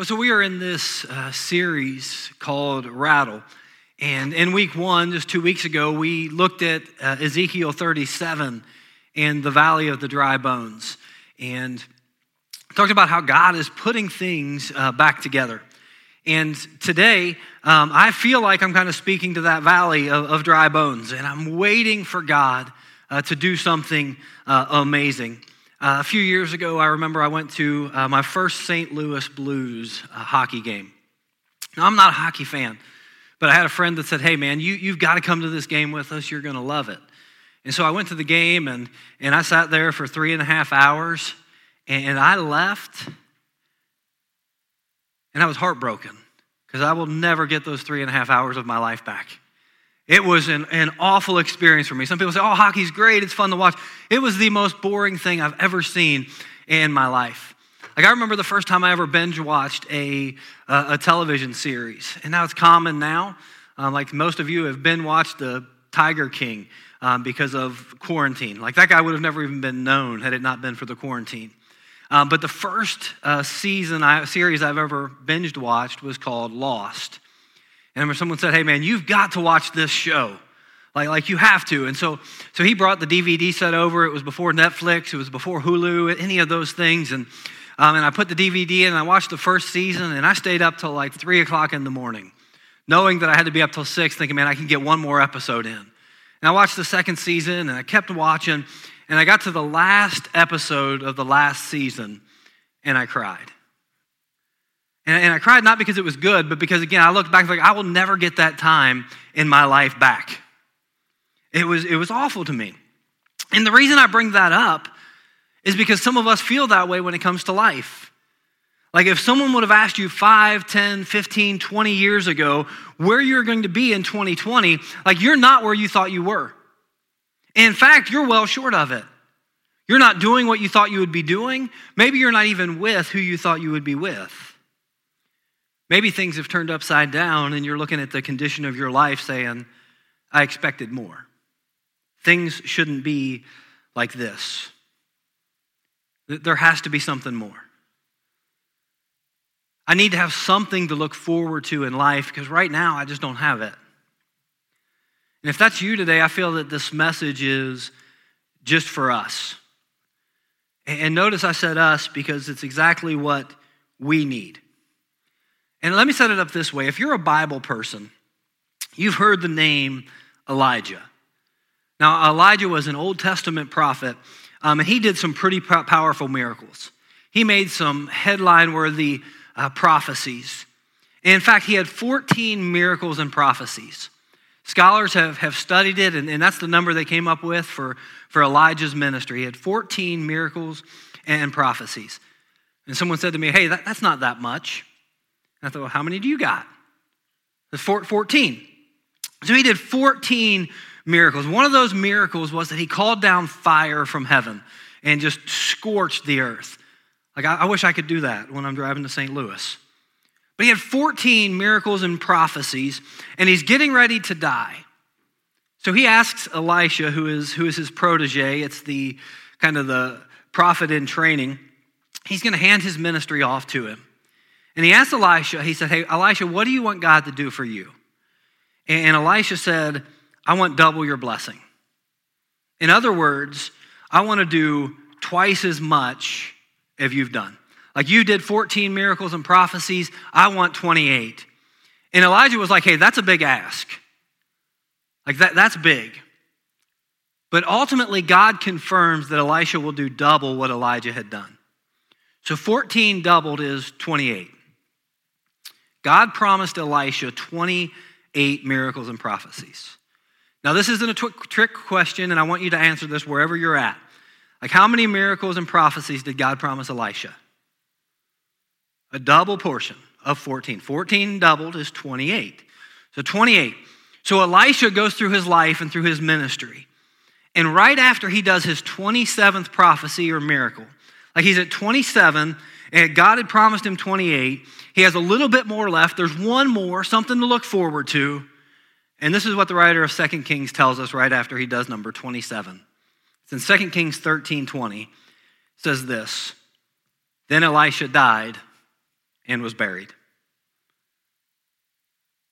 Well, so we are in this series called Rattle. And in week one, just 2 weeks ago, we looked at Ezekiel 37 and the Valley of the Dry Bones. And talked about how God is putting things back together. And today, I feel like I'm kind of speaking to that valley of dry bones. And I'm waiting for God to do something amazing. A few years ago, I remember I went to my first St. Louis Blues hockey game. Now, I'm not a hockey fan, but I had a friend that said, hey, man, you've got to come to this game with us. You're going to love it. And so I went to the game, and I sat there for 3.5 hours, and I left, and I was heartbroken because I will never get those 3.5 hours of my life back. It was an awful experience for me. Some people say, oh, hockey's great. It's fun to watch. It was the most boring thing I've ever seen in my life. Like, I remember the first time I ever binge-watched a television series. And now it's common now. Like, most of you have binge-watched the Tiger King because of quarantine. Like, that guy would have never even been known had it not been for the quarantine. But the first series I've ever binge-watched was called Lost. And when someone said, hey, man, you've got to watch this show. Like you have to. And so he brought the DVD set over. It was before Netflix. It was before Hulu, any of those things. And I put the DVD in, and I watched the first season, and I stayed up till like 3 o'clock in the morning, knowing that I had to be up till 6, thinking, man, I can get one more episode in. And I watched the second season, and I kept watching, and I got to the last episode of the last season, and I cried. And I cried not because it was good, but because, again, I looked back and was like, I will never get that time in my life back. It was awful to me. And the reason I bring that up is because some of us feel that way when it comes to life. Like, if someone would have asked you 5, 10, 15, 20 years ago where you're going to be in 2020, like, you're not where you thought you were. In fact, you're well short of it. You're not doing what you thought you would be doing. Maybe you're not even with who you thought you would be with. Maybe things have turned upside down and you're looking at the condition of your life saying, I expected more. Things shouldn't be like this. There has to be something more. I need to have something to look forward to in life because right now I just don't have it. And if that's you today, I feel that this message is just for us. And notice I said us because it's exactly what we need. And let me set it up this way. If you're a Bible person, you've heard the name Elijah. Now, Elijah was an Old Testament prophet, and he did some pretty powerful miracles. He made some headline-worthy prophecies. And in fact, he had 14 miracles and prophecies. Scholars have studied it, and that's the number they came up with for Elijah's ministry. He had 14 miracles and prophecies. And someone said to me, hey, that's not that much. And I thought, well, how many do you got? 14. So he did 14 miracles. One of those miracles was that he called down fire from heaven and just scorched the earth. Like, I wish I could do that when I'm driving to St. Louis. But he had 14 miracles and prophecies, and he's getting ready to die. So he asks Elisha, who is his protege, it's the kind of the prophet in training, he's going to hand his ministry off to him. And he asked Elisha, he said, hey, Elisha, what do you want God to do for you? And Elisha said, I want double your blessing. In other words, I want to do twice as much as you've done. Like, you did 14 miracles and prophecies, I want 28. And Elijah was like, hey, that's a big ask. Like, that's big. But ultimately, God confirms that Elisha will do double what Elijah had done. So 14 doubled is 28. God promised Elisha 28 miracles and prophecies. Now, this isn't a trick question, and I want you to answer this wherever you're at. Like, how many miracles and prophecies did God promise Elisha? A double portion of 14. 14 doubled is 28. So 28. So Elisha goes through his life and through his ministry. And right after he does his 27th prophecy or miracle, like, he's at 27, and God had promised him 28. He has a little bit more left. There's one more, something to look forward to. And this is what the writer of 2 Kings tells us right after he does number 27. It's in 2 Kings 13:20. It says this, then Elisha died and was buried.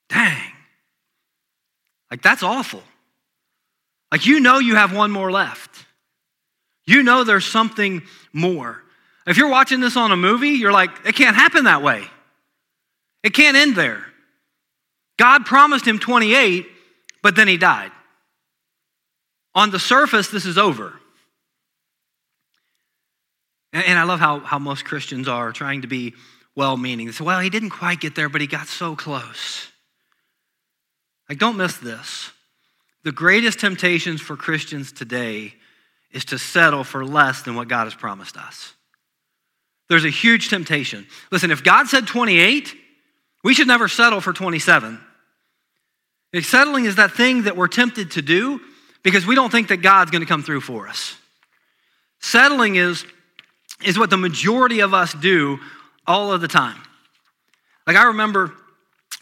Dang. Like, that's awful. Like, you know you have one more left. You know there's something more. If you're watching this on a movie, you're like, it can't happen that way. It can't end there. God promised him 28, but then he died. On the surface, this is over. And I love how most Christians are trying to be well-meaning. They say, well, he didn't quite get there, but he got so close. Like, don't miss this. The greatest temptations for Christians today is to settle for less than what God has promised us. There's a huge temptation. Listen, if God said 28, we should never settle for 27. Settling is that thing that we're tempted to do because we don't think that God's going to come through for us. Settling is what the majority of us do all of the time. Like, I remember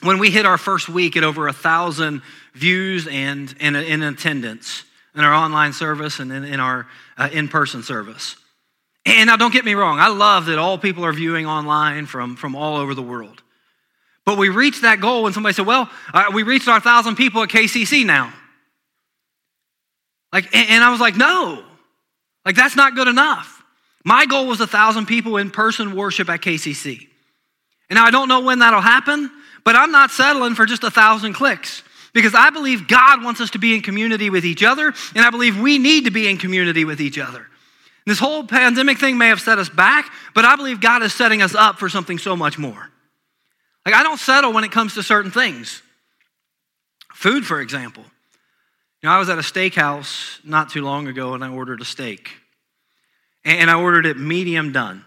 when we hit our first week at over 1,000 views and in attendance in our online service and in our in-person service. And now, don't get me wrong, I love that all people are viewing online from all over the world. But we reached that goal when somebody said, well, we reached our 1,000 people at KCC now. Like, and I was like, no, like, that's not good enough. My goal was 1,000 people in person worship at KCC. And now I don't know when that'll happen, but I'm not settling for just 1,000 clicks because I believe God wants us to be in community with each other, and I believe we need to be in community with each other. This whole pandemic thing may have set us back, but I believe God is setting us up for something so much more. Like, I don't settle when it comes to certain things. Food, for example. You know, I was at a steakhouse not too long ago, and I ordered a steak. And I ordered it medium done.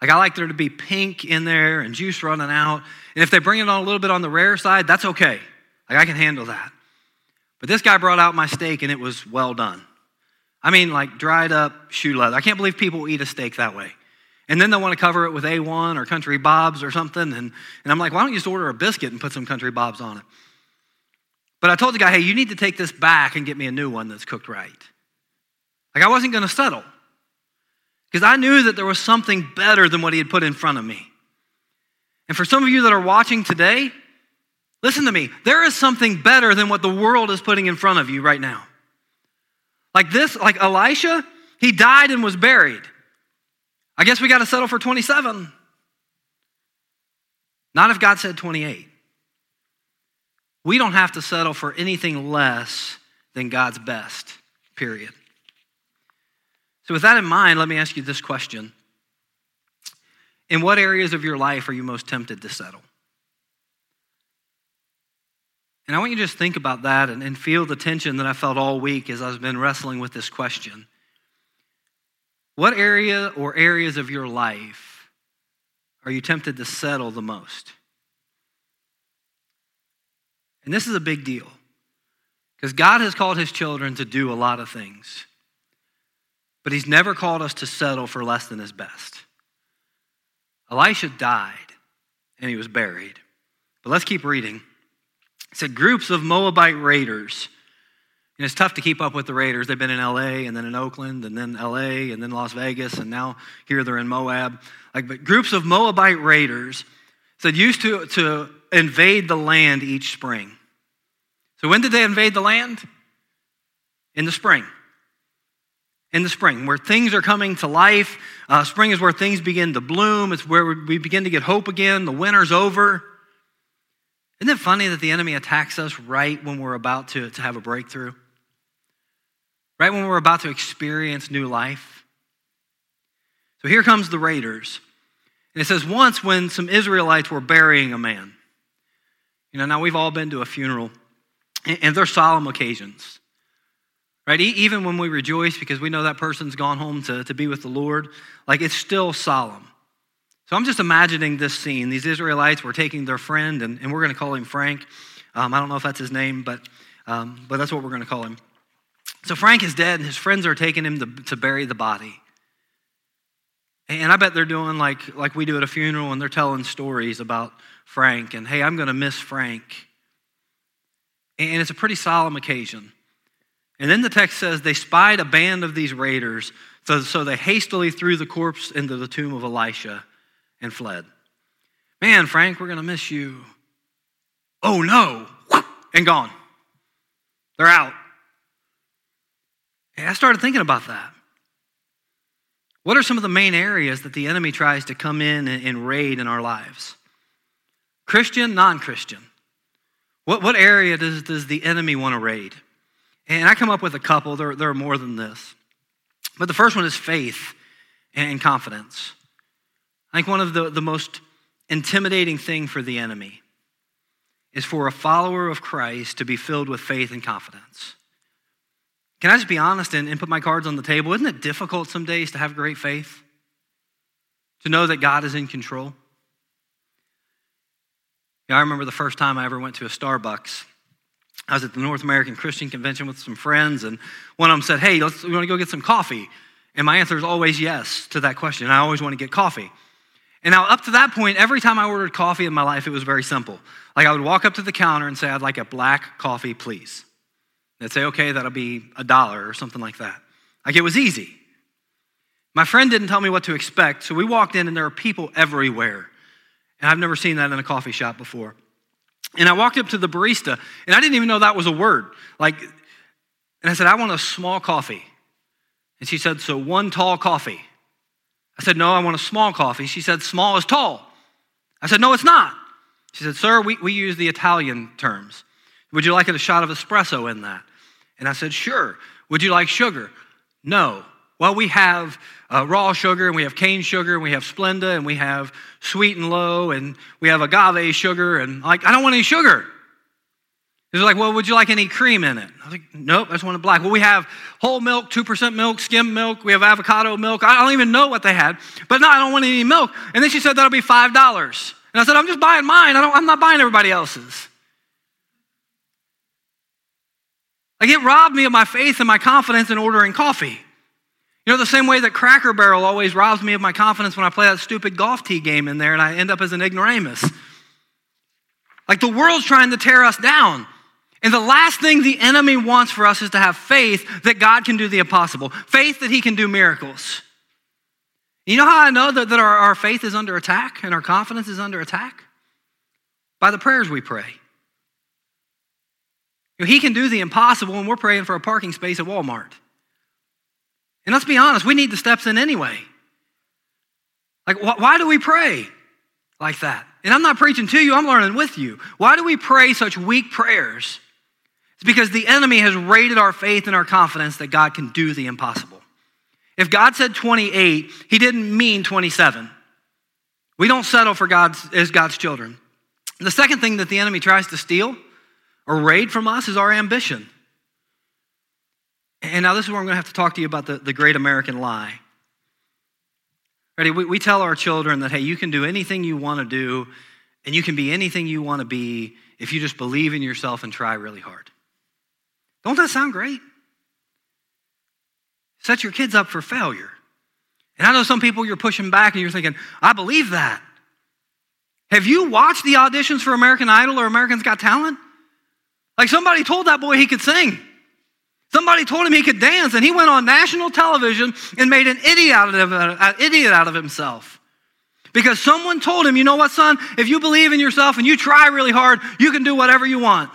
Like, I like there to be pink in there and juice running out. And if they bring it on a little bit on the rare side, that's okay. Like, I can handle that. But this guy brought out my steak, and it was well done. I mean, like, dried up shoe leather. I can't believe people eat a steak that way. And then they want to cover it with A1 or Country Bob's or something. And I'm like, why don't you just order a biscuit and put some Country Bob's on it? But I told the guy, hey, you need to take this back and get me a new one that's cooked right. Like, I wasn't going to settle because I knew that there was something better than what he had put in front of me. And for some of you that are watching today, listen to me. There is something better than what the world is putting in front of you right now. Like this, like Elisha, he died and was buried. I guess we got to settle for 27. Not if God said 28. We don't have to settle for anything less than God's best, period. So with that in mind, let me ask you this question. In what areas of your life are you most tempted to settle? And I want you to just think about that and feel the tension that I felt all week as I've been wrestling with this question. What area or areas of your life are you tempted to settle the most? And this is a big deal because God has called his children to do a lot of things, but he's never called us to settle for less than his best. Elisha died and he was buried. But let's keep reading. It said groups of Moabite raiders. And it's tough to keep up with the raiders. They've been in LA and then in Oakland and then LA and then Las Vegas and now here they're in Moab. Like, but groups of Moabite raiders said used to invade the land each spring. So when did they invade the land? In the spring. In the spring, where things are coming to life. Spring is where things begin to bloom. It's where we begin to get hope again. The winter's over. Isn't it funny that the enemy attacks us right when we're about to have a breakthrough? Right when we're about to experience new life? So here comes the raiders. And it says, once when some Israelites were burying a man. You know, now we've all been to a funeral, and they're solemn occasions. Right? Even when we rejoice because we know that person's gone home to be with the Lord, like, it's still solemn. So I'm just imagining this scene. These Israelites were taking their friend, and we're going to call him Frank. I don't know if that's his name, but that's what we're going to call him. So Frank is dead, and his friends are taking him to bury the body. And I bet they're doing like we do at a funeral, and they're telling stories about Frank, and, hey, I'm going to miss Frank. And it's a pretty solemn occasion. And then the text says, they spied a band of these raiders, so they hastily threw the corpse into the tomb of Elisha and fled. Man, Frank, we're going to miss you. Oh, no. And gone. They're out. And I started thinking about that. What are some of the main areas that the enemy tries to come in and raid in our lives? Christian, non-Christian. What area does the enemy want to raid? And I come up with a couple. There are more than this. But the first one is faith and confidence. I think one of the most intimidating thing for the enemy is for a follower of Christ to be filled with faith and confidence. Can I just be honest and put my cards on the table? Isn't it difficult some days to have great faith? To know that God is in control? Yeah, I remember the first time I ever went to a Starbucks. I was at the North American Christian Convention with some friends, and one of them said, hey, we want to go get some coffee. And my answer is always yes to that question. I always want to get coffee. And now up to that point, every time I ordered coffee in my life, it was very simple. Like I would walk up to the counter and say, I'd like a black coffee, please. They'd say, okay, that'll be $1 or something like that. Like it was easy. My friend didn't tell me what to expect, so we walked in and there were people everywhere. And I've never seen that in a coffee shop before. And I walked up to the barista and I didn't even know that was a word. And I said, I want a small coffee. And she said, so one tall coffee. I said, no, I want a small coffee. She said, small is tall. I said, no, it's not. She said, sir, we use the Italian terms. Would you like a shot of espresso in that? And I said, sure. Would you like sugar? No. Well, we have raw sugar, and we have cane sugar, and we have Splenda, and we have sweet and low, and we have agave sugar. And I don't want any sugar. They're like, well, would you like any cream in it? I was like, nope, I just want it black. Well, we have whole milk, 2% milk, skim milk. We have avocado milk. I don't even know what they had. But no, I don't want any milk. And then she said, that'll be $5. And I said, I'm just buying mine. I'm not buying everybody else's. Like it robbed me of my faith and my confidence in ordering coffee. You know, the same way that Cracker Barrel always robs me of my confidence when I play that stupid golf tee game in there and I end up as an ignoramus. Like the world's trying to tear us down. And the last thing the enemy wants for us is to have faith that God can do the impossible. Faith that he can do miracles. You know how I know that our faith is under attack and our confidence is under attack? By the prayers we pray. He can do the impossible and we're praying for a parking space at Walmart. And let's be honest, we need the steps in anyway. Like, why do we pray like that? And I'm not preaching to you, I'm learning with you. Why do we pray such weak prayers? It's because the enemy has raided our faith and our confidence that God can do the impossible. If God said 28, he didn't mean 27. We don't settle for God's children. The second thing that the enemy tries to steal or raid from us is our ambition. And now this is where I'm gonna have to talk to you about the great American lie. Ready? We tell our children that, hey, you can do anything you wanna do and you can be anything you wanna be if you just believe in yourself and try really hard. Don't that sound great? Set your kids up for failure. And I know some people you're pushing back and you're thinking, I believe that. Have you watched the auditions for American Idol or Americans Got Talent? Like somebody told that boy he could sing. Somebody told him he could dance, and he went on national television and made an idiot out of himself. Because someone told him, you know what, son? If you believe in yourself and you try really hard, you can do whatever you want.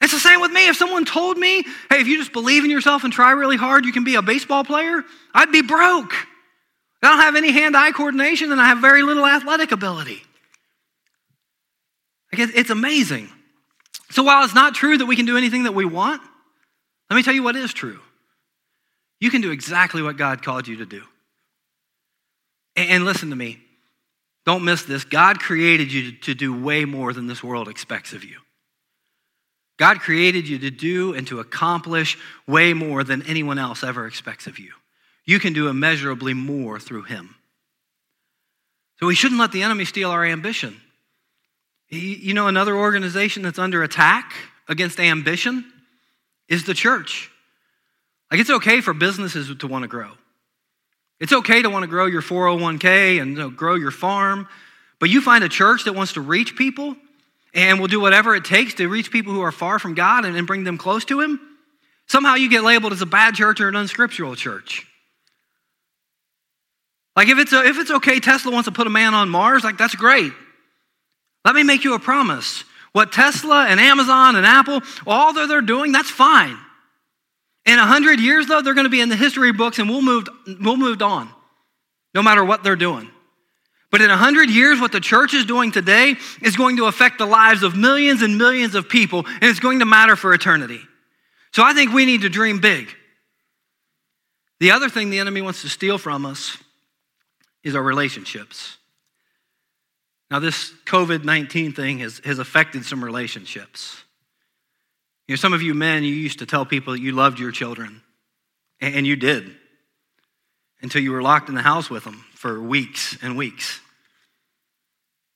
It's the same with me. If someone told me, hey, if you just believe in yourself and try really hard, you can be a baseball player, I'd be broke. I don't have any hand-eye coordination, and I have very little athletic ability. It's amazing. So while it's not true that we can do anything that we want, let me tell you what is true. You can do exactly what God called you to do. And listen to me. Don't miss this. God created you to do way more than this world expects of you. God created you to do and to accomplish way more than anyone else ever expects of you. You can do immeasurably more through him. So we shouldn't let the enemy steal our ambition. You know, another organization that's under attack against ambition is the church. Like, it's okay for businesses to want to grow. It's okay to want to grow your 401k and, you know, grow your farm, but you find a church that wants to reach people and will do whatever it takes to reach people who are far from God and bring them close to him. Somehow you get labeled as a bad church or an unscriptural church. Like if it's okay, Tesla wants to put a man on Mars, like that's great. Let me make you a promise. What Tesla and Amazon and Apple, all that they're doing, that's fine. In 100 years though, they're gonna be in the history books and we'll move on, no matter what they're doing. But in 100 years, what the church is doing today is going to affect the lives of millions and millions of people, and it's going to matter for eternity. So I think we need to dream big. The other thing the enemy wants to steal from us is our relationships. Now, this COVID-19 thing has affected some relationships. You know, some of you men, you used to tell people that you loved your children, and you did, until you were locked in the house with them for weeks and weeks.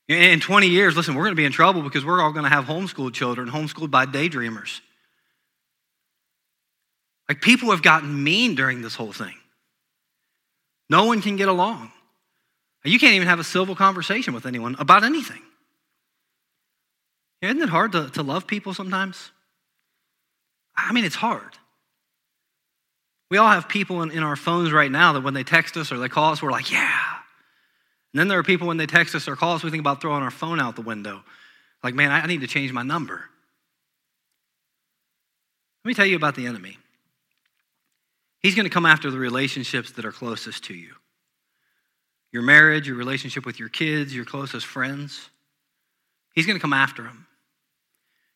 In 20 years, listen, we're gonna be in trouble because we're all gonna have homeschooled children, homeschooled by daydreamers. Like, people have gotten mean during this whole thing. No one can get along. You can't even have a civil conversation with anyone about anything. Isn't it hard to love people sometimes? I mean, it's hard. We all have people in our phones right now that when they text us or they call us, we're like, yeah. And then there are people when they text us or call us, we think about throwing our phone out the window. Like, man, I need to change my number. Let me tell you about the enemy. He's gonna come after the relationships that are closest to you. Your marriage, your relationship with your kids, your closest friends. He's gonna come after them.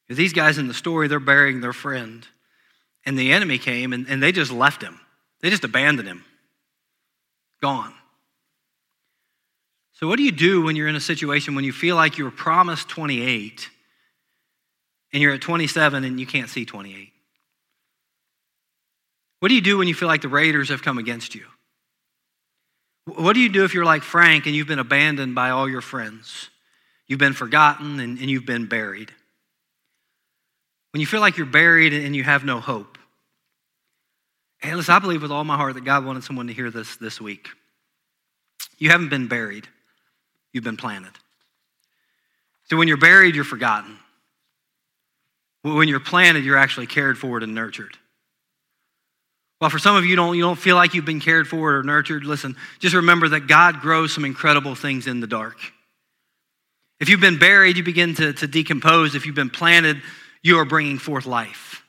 These guys in the story, they're burying their friend. And the enemy came and they just left him. They just abandoned him. Gone. So what do you do when you're in a situation when you feel like you were promised 28 and you're at 27 and you can't see 28? What do you do when you feel like the Raiders have come against you? What do you do if you're like Frank and you've been abandoned by all your friends? You've been forgotten and you've been buried. When you feel like you're buried and you have no hope. And listen, I believe with all my heart that God wanted someone to hear this week. You haven't been buried. You've been planted. So when you're buried, you're forgotten. When you're planted, you're actually cared for and nurtured. Well, for some of you you don't feel like you've been cared for or nurtured, listen, just remember that God grows some incredible things in the dark. If you've been buried, you begin to decompose. If you've been planted, you are bringing forth life.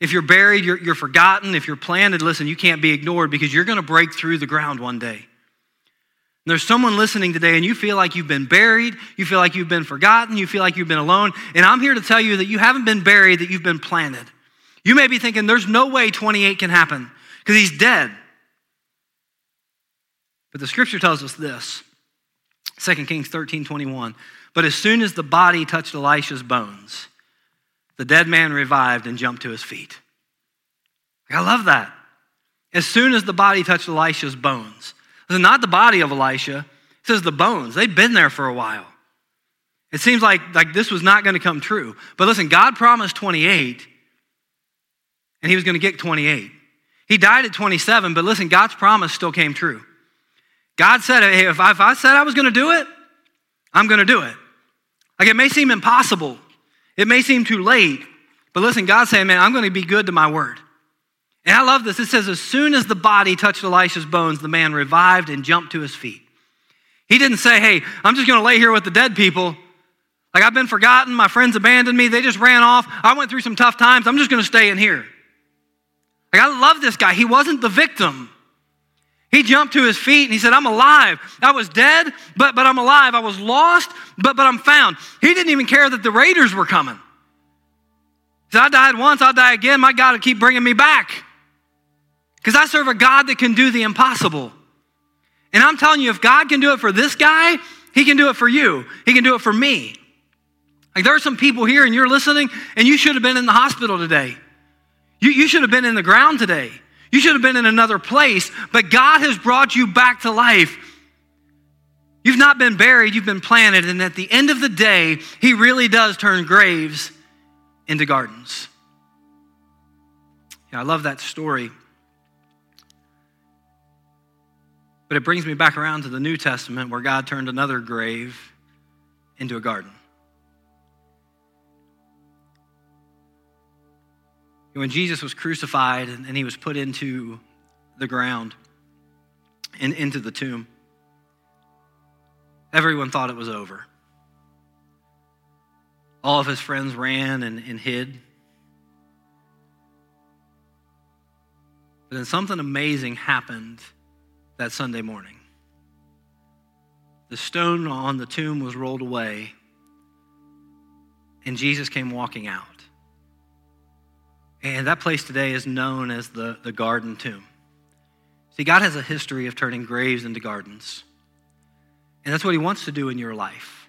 If you're buried, you're forgotten. If you're planted, listen, you can't be ignored because you're gonna break through the ground one day. And there's someone listening today and you feel like you've been buried, you feel like you've been forgotten, you feel like you've been alone, and I'm here to tell you that you haven't been buried, that you've been planted. You may be thinking, there's no way 28 can happen because he's dead. But the scripture tells us this, 2 Kings 13:21. But as soon as the body touched Elisha's bones, the dead man revived and jumped to his feet. I love that. As soon as the body touched Elisha's bones. This is not the body of Elisha, it says the bones. They've been there for a while. It seems like this was not gonna come true. But listen, God promised 28, and he was gonna get 28. He died at 27, but listen, God's promise still came true. God said, hey, if I said I was gonna do it, I'm gonna do it. Like, it may seem impossible, it may seem too late, but listen, God's saying, man, I'm gonna be good to my word. And I love this, it says, as soon as the body touched Elisha's bones, the man revived and jumped to his feet. He didn't say, hey, I'm just gonna lay here with the dead people. Like, I've been forgotten, my friends abandoned me, they just ran off, I went through some tough times, I'm just gonna stay in here. Like, I love this guy. He wasn't the victim. He jumped to his feet and he said, I'm alive. I was dead, but I'm alive. I was lost, but I'm found. He didn't even care that the Raiders were coming. He said, I died once, I'll die again. My God will keep bringing me back. Because I serve a God that can do the impossible. And I'm telling you, if God can do it for this guy, he can do it for you. He can do it for me. Like, there are some people here and you're listening and you should have been in the hospital today. You should have been in the ground today. You should have been in another place, but God has brought you back to life. You've not been buried, you've been planted, and at the end of the day, he really does turn graves into gardens. Yeah, I love that story. But it brings me back around to the New Testament where God turned another grave into a garden. When Jesus was crucified and he was put into the ground, and into the tomb. Everyone thought it was over. All of his friends ran and hid. But then something amazing happened that Sunday morning. The stone on the tomb was rolled away, and Jesus came walking out. And that place today is known as the Garden Tomb. See, God has a history of turning graves into gardens. And that's what he wants to do in your life.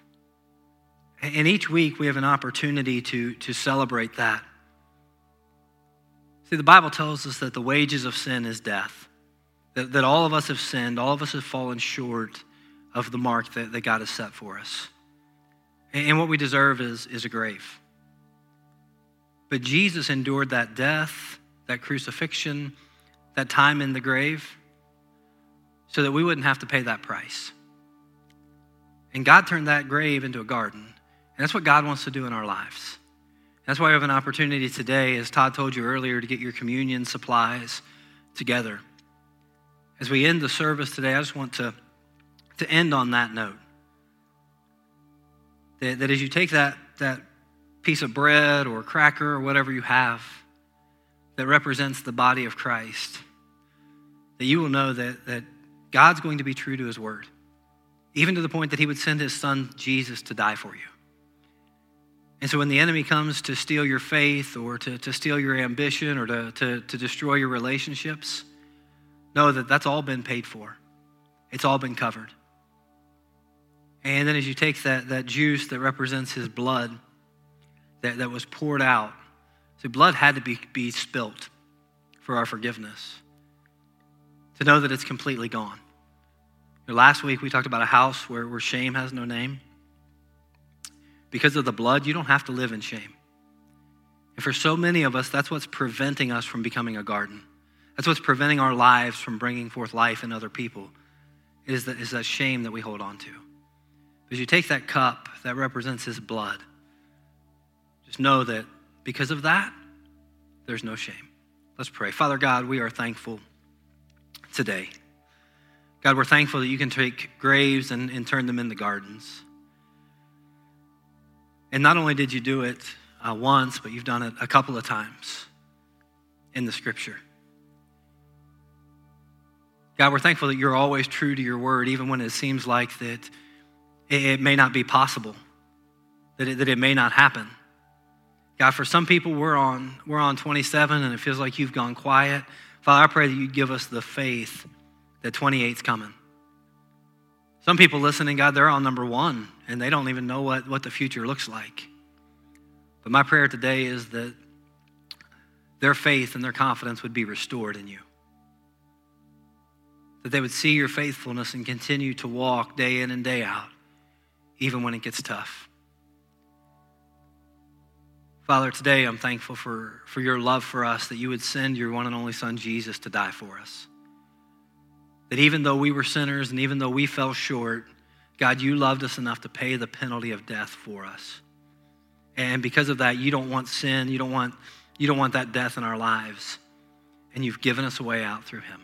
And each week we have an opportunity to celebrate that. See, the Bible tells us that the wages of sin is death, that all of us have sinned, all of us have fallen short of the mark that God has set for us. And what we deserve is a grave. But Jesus endured that death, that crucifixion, that time in the grave, so that we wouldn't have to pay that price. And God turned that grave into a garden. And that's what God wants to do in our lives. That's why we have an opportunity today, as Todd told you earlier, to get your communion supplies together. As we end the service today, I just want to end on that note. That as you take that piece of bread or cracker or whatever you have that represents the body of Christ, that you will know that God's going to be true to his word, even to the point that he would send his son Jesus to die for you. And so when the enemy comes to steal your faith or to steal your ambition or to destroy your relationships, know that that's all been paid for. It's all been covered. And then as you take that juice that represents his blood that was poured out, so blood had to be spilt for our forgiveness, to know that it's completely gone. Last week we talked about a house where shame has no name. Because of the blood, you don't have to live in shame. And for so many of us, that's what's preventing us from becoming a garden. That's what's preventing our lives from bringing forth life in other people, is that shame that we hold on to. As you take that cup that represents his blood, just know that because of that, there's no shame. Let's pray. Father God, we are thankful today. God, we're thankful that you can take graves and turn them into gardens. And not only did you do it once, but you've done it a couple of times in the scripture. God, we're thankful that you're always true to your word, even when it seems like that it may not be possible, that it may not happen. God, for some people, we're on 27 and it feels like you've gone quiet. Father, I pray that you'd give us the faith that 28's coming. Some people listening, God, they're on number 1 and they don't even know what the future looks like. But my prayer today is that their faith and their confidence would be restored in you. That they would see your faithfulness and continue to walk day in and day out, even when it gets tough. Father, today I'm thankful for your love for us, that you would send your one and only son, Jesus, to die for us. That even though we were sinners and even though we fell short, God, you loved us enough to pay the penalty of death for us. And because of that, you don't want sin, you don't want that death in our lives. And you've given us a way out through him.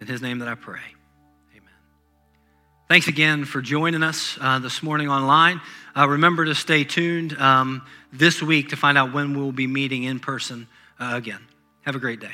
It's in his name that I pray. Amen. Thanks again for joining us this morning online. Remember to stay tuned this week to find out when we'll be meeting in person again. Have a great day.